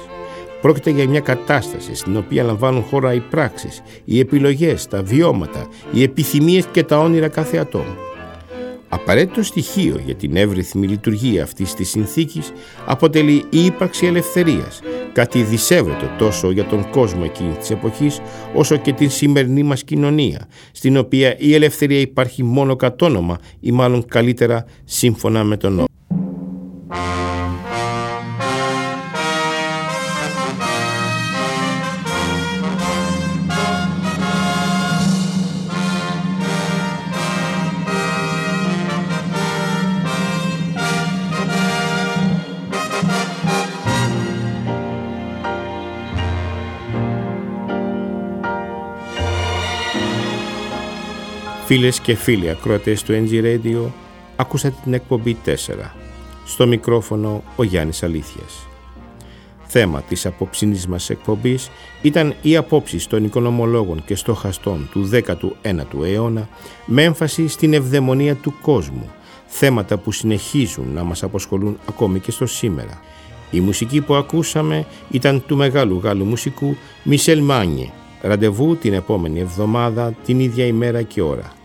Πρόκειται για μια κατάσταση στην οποία λαμβάνουν χώρα οι πράξεις, οι επιλογές, τα βιώματα, οι επιθυμίες και τα όνειρα κάθε ατόμου. Απαραίτητο στοιχείο για την εύρυθμη λειτουργία αυτής της συνθήκης αποτελεί η ύπαρξη ελευθερίας, κάτι δισεύρετο τόσο για τον κόσμο εκείνης της εποχής όσο και την σημερινή μας κοινωνία, στην οποία η ελευθερία υπάρχει μόνο κατ' όνομα ή μάλλον καλύτερα σύμφωνα με τον νόμο. Φίλες και φίλοι ακροατές του εν τζι Radio, ακούσατε την εκπομπή τέσσερα. Στο μικρόφωνο ο Γιάννης Αλήθειας. Θέμα της απόψινής μας εκπομπής ήταν οι απόψεις των οικονομολόγων και στοχαστών του δέκατου ένατου αιώνα με έμφαση στην ευδαιμονία του κόσμου, θέματα που συνεχίζουν να μας απασχολούν ακόμη και στο σήμερα. Η μουσική που ακούσαμε ήταν του μεγάλου Γάλλου μουσικού Μισέλ Μανί. Ραντεβού την επόμενη εβδομάδα, την ίδια ημέρα και ώρα.